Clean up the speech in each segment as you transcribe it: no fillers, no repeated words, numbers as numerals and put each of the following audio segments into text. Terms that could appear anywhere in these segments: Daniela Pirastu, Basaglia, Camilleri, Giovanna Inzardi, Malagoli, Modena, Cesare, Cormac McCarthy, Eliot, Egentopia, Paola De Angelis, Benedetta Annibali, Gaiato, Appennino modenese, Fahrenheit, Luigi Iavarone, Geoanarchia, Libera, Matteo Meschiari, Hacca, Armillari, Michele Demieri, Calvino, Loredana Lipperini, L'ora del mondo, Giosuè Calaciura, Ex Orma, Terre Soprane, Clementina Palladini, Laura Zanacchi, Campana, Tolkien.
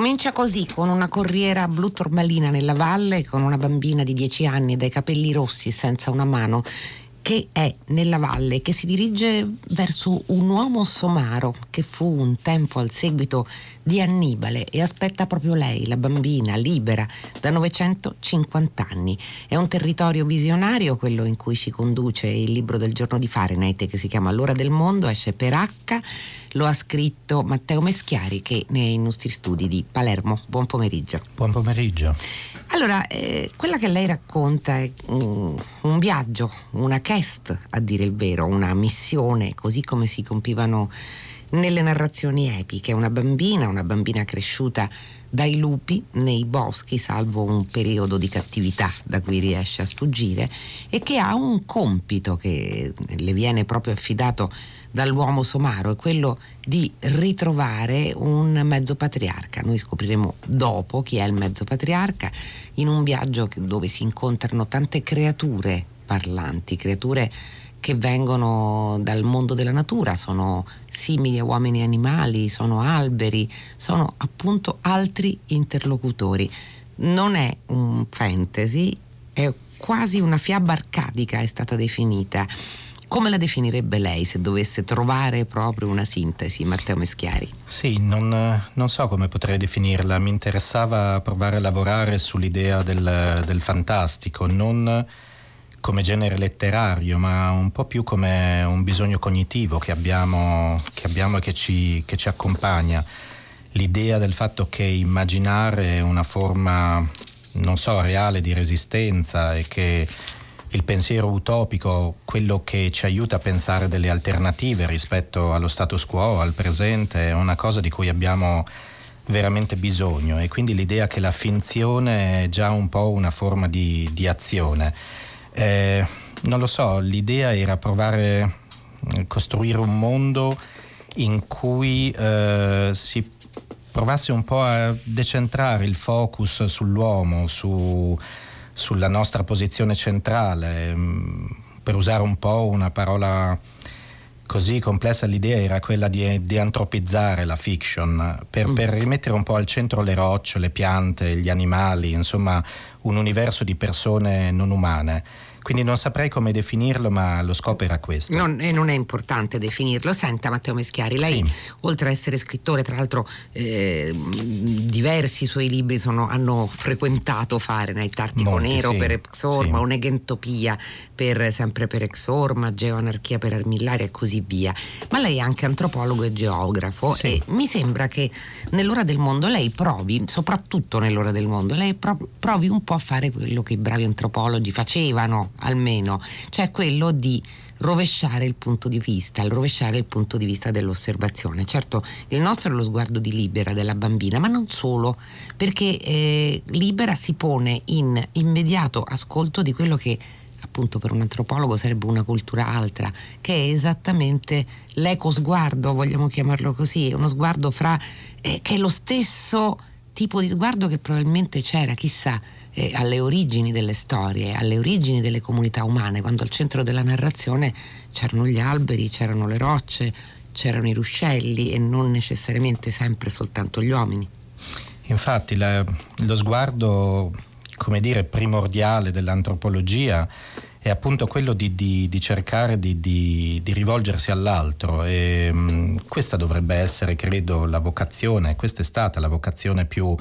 Comincia così, con una corriera blu turmalina nella valle, con una bambina di 10 anni dai capelli rossi senza una mano, che è nella valle, che si dirige verso un uomo somaro che fu un tempo al seguito di Annibale e aspetta proprio lei, la bambina libera, da 950 anni. È un territorio visionario quello in cui ci conduce il libro del giorno di Fahrenheit, che si chiama L'ora del mondo, esce per Hacca, lo ha scritto Matteo Meschiari, che è nei nostri studi di Palermo. Buon pomeriggio. Buon pomeriggio. Allora, quella che lei racconta è un viaggio, una quest, a dire il vero, una missione, così come si compivano nelle narrazioni epiche. Una bambina cresciuta dai lupi nei boschi, salvo un periodo di cattività da cui riesce a sfuggire, e che ha un compito che le viene proprio affidato dall'uomo somaro, è quello di ritrovare un mezzo patriarca. Noi scopriremo dopo chi è il mezzo patriarca, in un viaggio dove si incontrano tante creature parlanti, creature che vengono dal mondo della natura, sono simili a uomini e animali, sono alberi, sono appunto altri interlocutori. Non è un fantasy, è quasi una fiaba arcadica, è stata definita. Come la definirebbe lei se dovesse trovare proprio una sintesi, Matteo Meschiari? Sì, non so come potrei definirla. Mi interessava provare a lavorare sull'idea del fantastico, non come genere letterario, ma un po' più come un bisogno cognitivo che abbiamo e che ci accompagna. L'idea del fatto che immaginare una forma, non so, reale di resistenza, e che il pensiero utopico, quello che ci aiuta a pensare delle alternative rispetto allo status quo, al presente, è una cosa di cui abbiamo veramente bisogno, e quindi l'idea che la finzione è già un po' una forma di azione. Non lo so, l'idea era provare a costruire un mondo in cui si provasse un po' a decentrare il focus sull'uomo, sulla nostra posizione centrale. Per usare un po' una parola così complessa, l'idea era quella di antropizzare la fiction, per rimettere un po' al centro le rocce, le piante, gli animali, insomma un universo di persone non umane. Quindi non saprei come definirlo, ma lo scopo era questo. Non è importante definirlo. Senta, Matteo Meschiari, lei sì, oltre a essere scrittore, tra l'altro diversi suoi libri hanno frequentato Fahrenheit, Artico Nero, sì, per Ex Orma, sì, Un'egentopia sempre per Ex Orma, Geoanarchia per Armillari e così via. Ma lei è anche antropologo e geografo, sì, e mi sembra che nell'ora del mondo lei provi, soprattutto nell'ora del mondo, lei provi un po' a fare quello che i bravi antropologi facevano, almeno, cioè quello di rovesciare il punto di vista, dell'osservazione. Certo, il nostro è lo sguardo di Libera, della bambina, ma non solo, perché Libera si pone in immediato ascolto di quello che appunto per un antropologo sarebbe una cultura altra, che è esattamente l'ecosguardo, vogliamo chiamarlo così, uno sguardo che è lo stesso tipo di sguardo che probabilmente c'era, chissà, alle origini delle storie, alle origini delle comunità umane, quando al centro della narrazione c'erano gli alberi, c'erano le rocce, c'erano i ruscelli e non necessariamente sempre soltanto gli uomini. Infatti lo sguardo, come dire, primordiale dell'antropologia è appunto quello di cercare di rivolgersi all'altro, e questa dovrebbe essere, credo, la vocazione. Questa è stata la vocazione più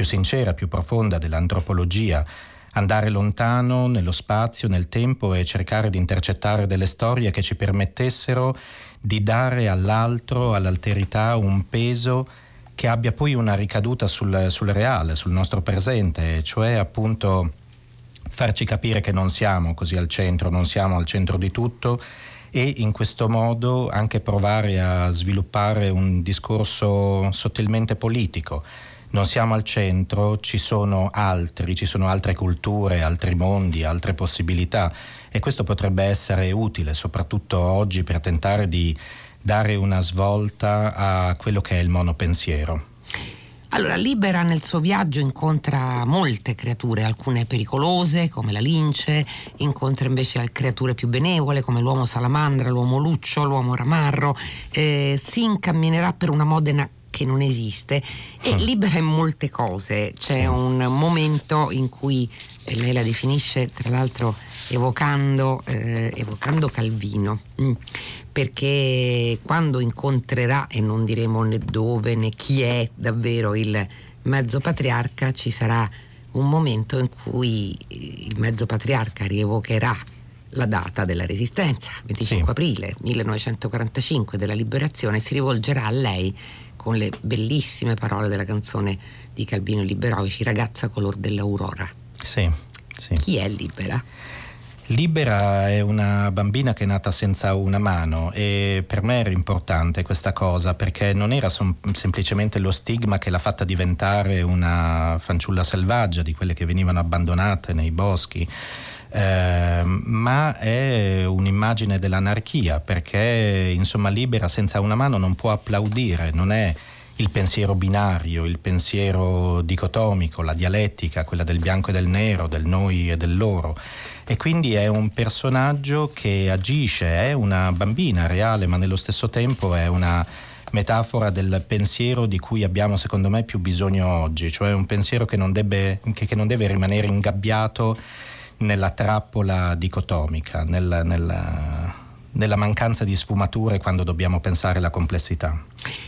sincera, più profonda dell'antropologia: andare lontano nello spazio, nel tempo, e cercare di intercettare delle storie che ci permettessero di dare all'altro, all'alterità, un peso che abbia poi una ricaduta sul reale, sul nostro presente, cioè appunto farci capire che non siamo così al centro, non siamo al centro di tutto, e in questo modo anche provare a sviluppare un discorso sottilmente politico. Non siamo al centro, ci sono altre culture, altri mondi, altre possibilità, e questo potrebbe essere utile soprattutto oggi per tentare di dare una svolta a quello che è il monopensiero. Allora, Libera nel suo viaggio incontra molte creature, alcune pericolose come la lince, incontra invece creature più benevole come l'uomo salamandra, l'uomo luccio, l'uomo ramarro. Si incamminerà per una Modena che non esiste, e libera in molte cose. C'è un momento in cui lei la definisce, tra l'altro evocando Calvino, perché quando incontrerà, e non diremo né dove né chi è davvero il mezzo patriarca, ci sarà un momento in cui il mezzo patriarca rievocherà la data della resistenza, 25 aprile 1945, della liberazione, e si rivolgerà a lei con le bellissime parole della canzone di Calvino Liberovici, "Ragazza color dell'aurora". Chi è Libera? Libera è una bambina che è nata senza una mano, e per me era importante questa cosa, perché non era semplicemente lo stigma che l'ha fatta diventare una fanciulla selvaggia, di quelle che venivano abbandonate nei boschi, ma è un'immagine dell'anarchia, perché insomma Libera senza una mano non può applaudire, non è il pensiero binario, il pensiero dicotomico, la dialettica, quella del bianco e del nero, del noi e del loro. E quindi è un personaggio che agisce, è una bambina reale, ma nello stesso tempo è una metafora del pensiero di cui abbiamo, secondo me, più bisogno oggi, cioè un pensiero che non deve rimanere ingabbiato nella trappola dicotomica, nella mancanza di sfumature quando dobbiamo pensare alla complessità.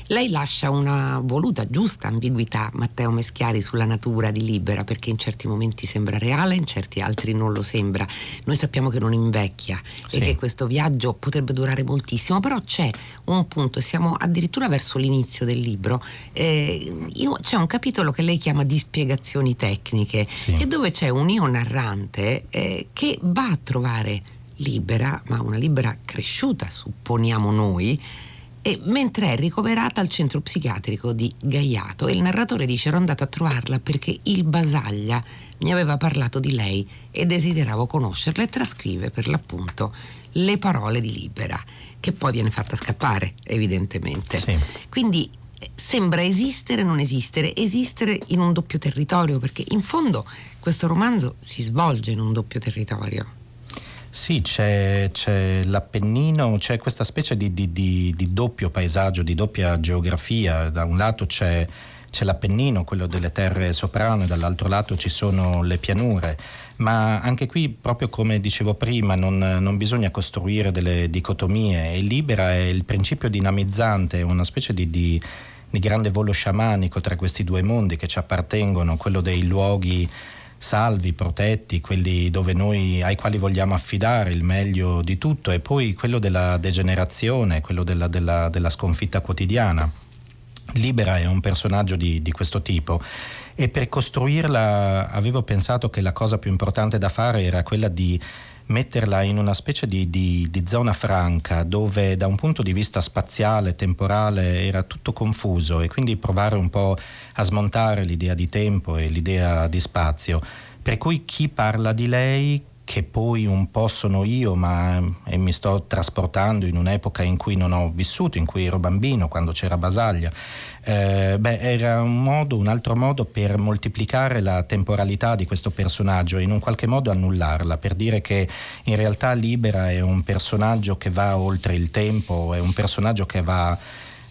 Lei lascia una voluta, giusta ambiguità, Matteo Meschiari, sulla natura di Libera, perché in certi momenti sembra reale, in certi altri non lo sembra. Noi sappiamo che non invecchia e che questo viaggio potrebbe durare moltissimo, però c'è un punto, siamo addirittura verso l'inizio del libro, c'è un capitolo che lei chiama "Dispiegazioni tecniche", e dove c'è un io narrante che va a trovare Libera, ma una Libera cresciuta, supponiamo noi, e mentre è ricoverata al centro psichiatrico di Gaiato, e il narratore dice: ero andato a trovarla perché il Basaglia mi aveva parlato di lei e desideravo conoscerla, e trascrive per l'appunto le parole di Libera, che poi viene fatta scappare evidentemente. Quindi sembra esistere, non esistere, esistere in un doppio territorio, perché in fondo questo romanzo si svolge in un doppio territorio. Sì, c'è l'Appennino, c'è questa specie di doppio paesaggio, di doppia geografia. Da un lato c'è l'Appennino, quello delle terre soprane, dall'altro lato ci sono le pianure. Ma anche qui, proprio come dicevo prima, non bisogna costruire delle dicotomie. E Libera è il principio dinamizzante, una specie di grande volo sciamanico tra questi due mondi che ci appartengono, quello dei luoghi salvi, protetti, quelli dove noi, ai quali vogliamo affidare il meglio di tutto, e poi quello della degenerazione, quello della sconfitta quotidiana. Libera è un personaggio di questo tipo, e per costruirla avevo pensato che la cosa più importante da fare era quella di metterla in una specie di zona franca, dove da un punto di vista spaziale, temporale, era tutto confuso, e quindi provare un po' a smontare l'idea di tempo e l'idea di spazio, per cui chi parla di lei, che poi un po' sono io, e mi sto trasportando in un'epoca in cui non ho vissuto, in cui ero bambino quando c'era Basaglia, era un altro modo per moltiplicare la temporalità di questo personaggio e in un qualche modo annullarla, per dire che in realtà Libera è un personaggio che va oltre il tempo, è un personaggio che va,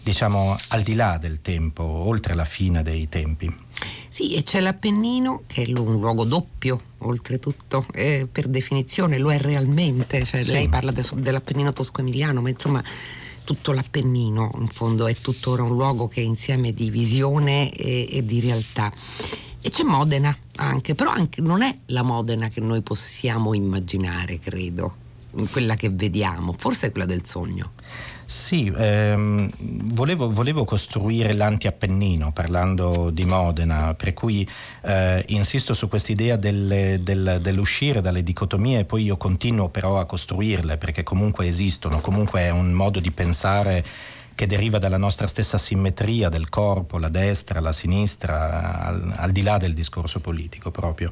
diciamo, al di là del tempo, oltre la fine dei tempi. Sì, e c'è l'Appennino, che è un luogo doppio, oltretutto, per definizione lo è realmente, cioè lei parla dell'Appennino tosco-emiliano, ma insomma tutto l'Appennino in fondo è tuttora un luogo che è insieme di visione e di realtà. E c'è Modena anche, però anche non è la Modena che noi possiamo immaginare, credo, quella che vediamo, forse è quella del sogno. Sì, volevo costruire l'anti-Appennino parlando di Modena, per cui insisto su quest'idea dell'uscire dalle dicotomie, e poi io continuo però a costruirle, perché comunque esistono, comunque è un modo di pensare che deriva dalla nostra stessa simmetria del corpo, la destra, la sinistra, al di là del discorso politico proprio.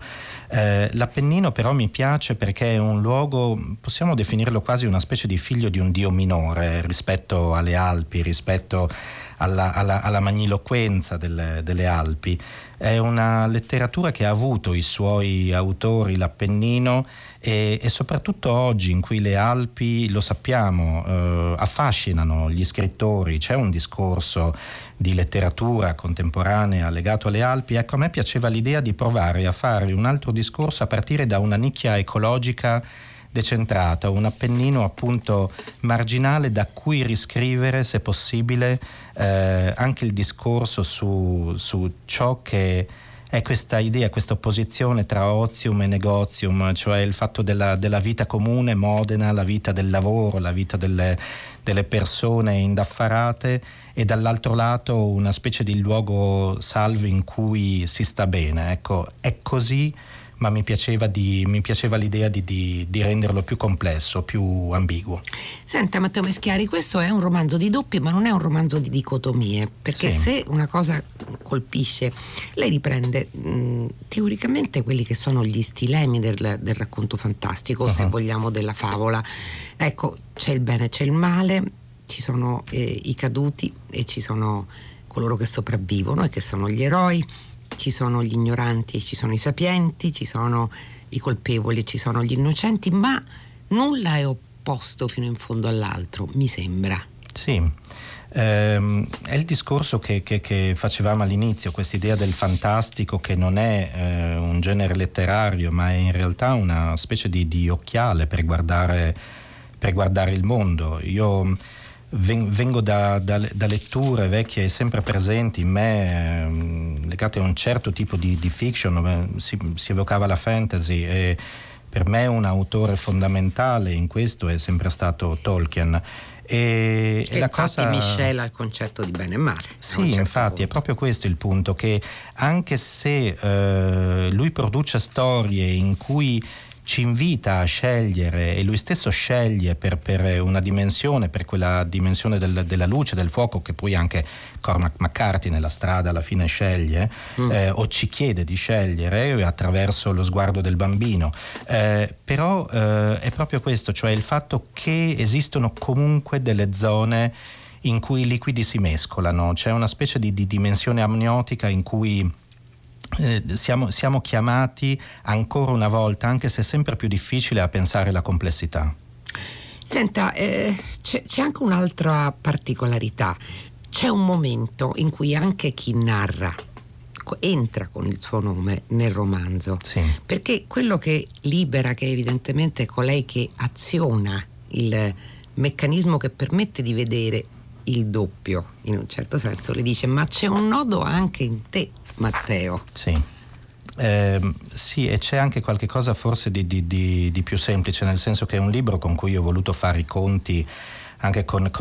L'Appennino però mi piace perché è un luogo, possiamo definirlo quasi una specie di figlio di un dio minore rispetto alle Alpi, rispetto alla magniloquenza delle Alpi. È una letteratura che ha avuto i suoi autori, l'Appennino, e soprattutto oggi in cui le Alpi, lo sappiamo, affascinano gli scrittori. C'è un discorso di letteratura contemporanea legato alle Alpi, ecco, a me piaceva l'idea di provare a fare un altro discorso a partire da una nicchia ecologica decentrata, un Appennino appunto marginale da cui riscrivere, se possibile, anche il discorso su ciò che è questa idea, questa opposizione tra ozium e negozium, cioè il fatto della vita comune Modena, la vita del lavoro, la vita delle persone indaffarate, e dall'altro lato una specie di luogo salvo in cui si sta bene. Ecco, è così, ma mi piaceva l'idea di renderlo più complesso, più ambiguo. Senta, Matteo Meschiari, questo è un romanzo di doppie, ma non è un romanzo di dicotomie, perché se una cosa colpisce, lei riprende teoricamente quelli che sono gli stilemi del racconto fantastico, se vogliamo della favola. Ecco, c'è il bene, c'è il male, ci sono i caduti e ci sono coloro che sopravvivono e che sono gli eroi, ci sono gli ignoranti e ci sono i sapienti, ci sono i colpevoli e ci sono gli innocenti, ma nulla è opposto fino in fondo all'altro, mi sembra. È il discorso che facevamo all'inizio, questa idea del fantastico che non è un genere letterario, ma è in realtà una specie di occhiale per guardare il mondo. Io vengo da letture vecchie e sempre presenti in me, legate a un certo tipo di fiction, si evocava la fantasy, e per me un autore fondamentale in questo è sempre stato Tolkien. E la cosa miscela il concetto di bene e male. Sì, infatti, è proprio questo il punto, che anche se lui produce storie in cui ci invita a scegliere, e lui stesso sceglie per una dimensione, per quella dimensione della luce, del fuoco, che poi anche Cormac McCarthy nella Strada alla fine sceglie, o ci chiede di scegliere attraverso lo sguardo del bambino. Però è proprio questo, cioè il fatto che esistono comunque delle zone in cui i liquidi si mescolano, c'è una specie di dimensione amniotica in cui siamo chiamati ancora una volta, anche se sempre più difficile, a pensare la complessità. Senta, c'è anche un'altra particolarità, c'è un momento in cui anche chi narra entra con il suo nome nel romanzo, perché quello che libera, che è evidentemente colei che aziona il meccanismo che permette di vedere il doppio, in un certo senso le dice: ma c'è un nodo anche in te, Matteo. Sì, e c'è anche qualche cosa forse di più semplice, nel senso che è un libro con cui ho voluto fare i conti anche con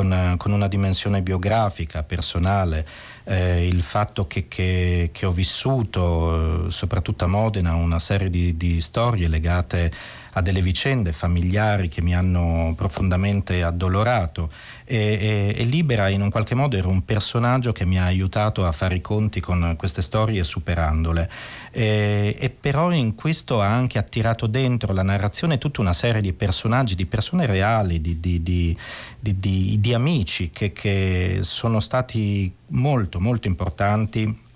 una dimensione biografica, personale, il fatto che ho vissuto, soprattutto a Modena, una serie di storie legate a delle vicende familiari che mi hanno profondamente addolorato, e Libera in un qualche modo era un personaggio che mi ha aiutato a fare i conti con queste storie, superandole, e però in questo ha anche attirato dentro la narrazione tutta una serie di personaggi, di persone reali, di amici che sono stati molto molto importanti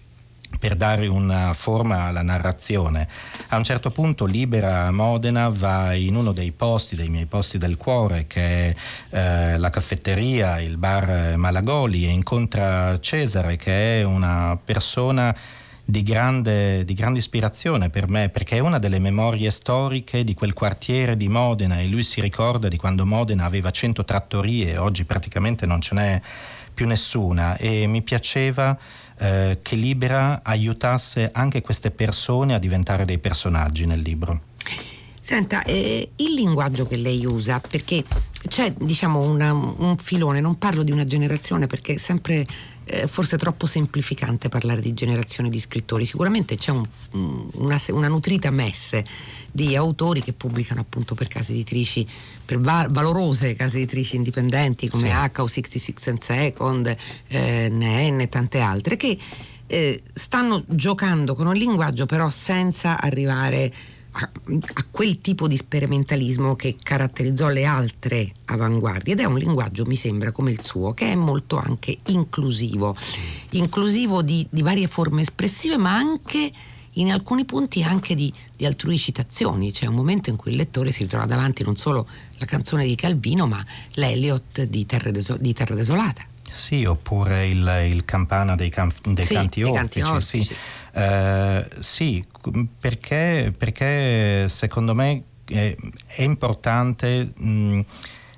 per dare una forma alla narrazione. A un certo punto Libera a Modena va in uno dei miei posti del cuore, che è la caffetteria, il bar Malagoli, e incontra Cesare, che è una persona di grande ispirazione per me, perché è una delle memorie storiche di quel quartiere di Modena, e lui si ricorda di quando Modena aveva 100 trattorie, oggi praticamente non ce n'è più nessuna, e mi piaceva che Libera aiutasse anche queste persone a diventare dei personaggi nel libro. Senta, il linguaggio che lei usa, perché c'è, diciamo, un filone, non parlo di una generazione perché è sempre forse troppo semplificante parlare di generazione di scrittori, sicuramente c'è una nutrita messe di autori che pubblicano appunto per case editrici, per valorose case editrici indipendenti come Hacca o 66 Second, e tante altre, che stanno giocando con un linguaggio però senza arrivare a quel tipo di sperimentalismo che caratterizzò le altre avanguardie, ed è un linguaggio, mi sembra, come il suo, che è molto anche inclusivo di varie forme espressive, ma anche in alcuni punti anche di altrui citazioni. C'è un momento in cui il lettore si ritrova davanti non solo la canzone di Calvino, ma l'Eliot di Terra Desolata. Sì, oppure il Campana dei canti orfici. Sì. Sì, perché secondo me è importante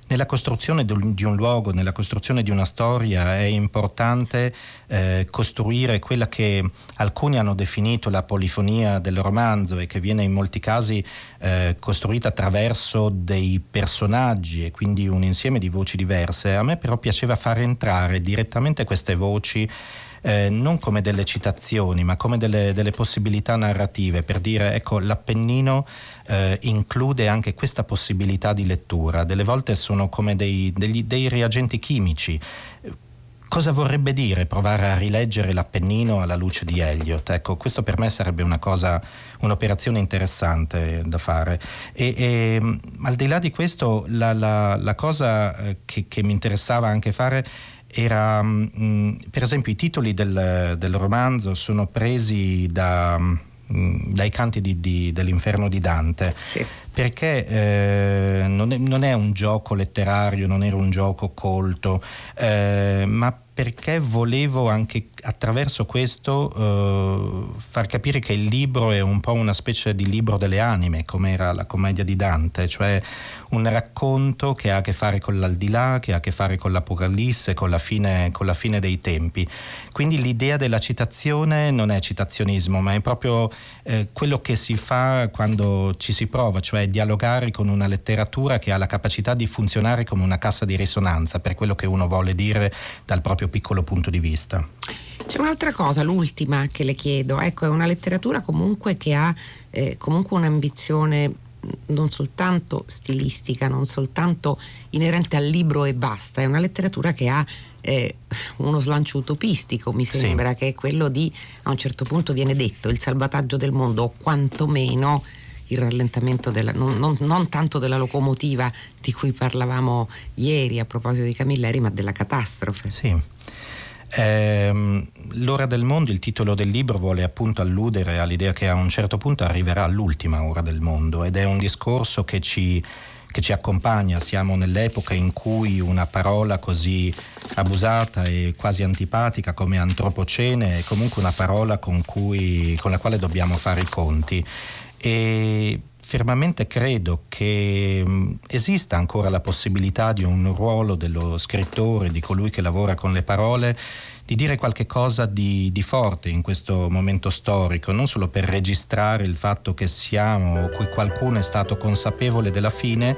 nella costruzione di un luogo, nella costruzione di una storia, è importante costruire quella che alcuni hanno definito la polifonia del romanzo e che viene in molti casi costruita attraverso dei personaggi e quindi un insieme di voci diverse. A me però piaceva far entrare direttamente queste voci non come delle citazioni, ma come delle possibilità narrative, per dire, ecco, l'Appennino include anche questa possibilità di lettura. Delle volte sono come dei reagenti chimici. Cosa vorrebbe dire provare a rileggere l'Appennino alla luce di Eliot? Ecco, questo per me sarebbe un'operazione interessante da fare. E al di là di questo, la cosa che mi interessava anche fare era, per esempio, i titoli del romanzo sono presi dai canti dell'Inferno di Dante, sì, perché non è un gioco letterario, non era un gioco colto, ma perché volevo anche attraverso questo far capire che il libro è un po' una specie di libro delle anime, come era la Commedia di Dante, cioè un racconto che ha a che fare con l'aldilà, che ha a che fare con l'Apocalisse, con la fine dei tempi. Quindi l'idea della citazione non è citazionismo, ma è proprio quello che si fa quando ci si prova, cioè dialogare con una letteratura che ha la capacità di funzionare come una cassa di risonanza per quello che uno vuole dire dal proprio piccolo punto di vista. C'è un'altra cosa, l'ultima che le chiedo, ecco, è una letteratura comunque che ha comunque un'ambizione non soltanto stilistica, non soltanto inerente al libro e basta, è una letteratura che ha uno slancio utopistico, mi sembra, sì, che è quello di, a un certo punto viene detto, il salvataggio del mondo, o quantomeno il rallentamento non tanto della locomotiva di cui parlavamo ieri a proposito di Camilleri, ma della catastrofe. Sì. L'ora del mondo, il titolo del libro, vuole appunto alludere all'idea che a un certo punto arriverà l'ultima ora del mondo, ed è un discorso che ci accompagna. Siamo nell'epoca in cui una parola così abusata e quasi antipatica come antropocene è comunque una parola con la quale dobbiamo fare i conti. E fermamente credo che esista ancora la possibilità di un ruolo dello scrittore, di colui che lavora con le parole, di dire qualche cosa di forte in questo momento storico, non solo per registrare il fatto che siamo, che qualcuno è stato consapevole della fine,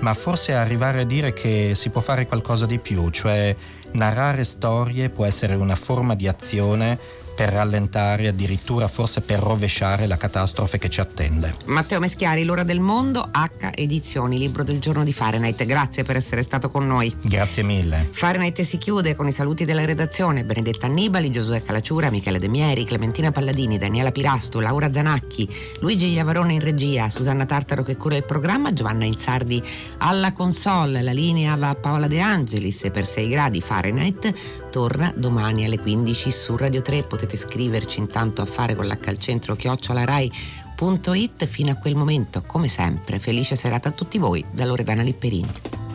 ma forse arrivare a dire che si può fare qualcosa di più, cioè narrare storie può essere una forma di azione per rallentare, addirittura forse per rovesciare la catastrofe che ci attende. Matteo Meschiari, L'ora del mondo, Hacca Edizioni, libro del giorno di Fahrenheit. Grazie per essere stato con noi. Grazie mille. Fahrenheit si chiude con i saluti della redazione: Benedetta Annibali, Giosuè Calaciura, Michele Demieri, Clementina Palladini, Daniela Pirastu, Laura Zanacchi, Luigi Iavarone in regia, Susanna Tartaro che cura il programma, Giovanna Inzardi alla console. La linea va a Paola De Angelis e per 6 gradi Fahrenheit torna domani alle 15 su Radio 3. Potete scriverci intanto a fare@rai.it. Fino a quel momento, come sempre, felice serata a tutti voi da Loredana Lipperini.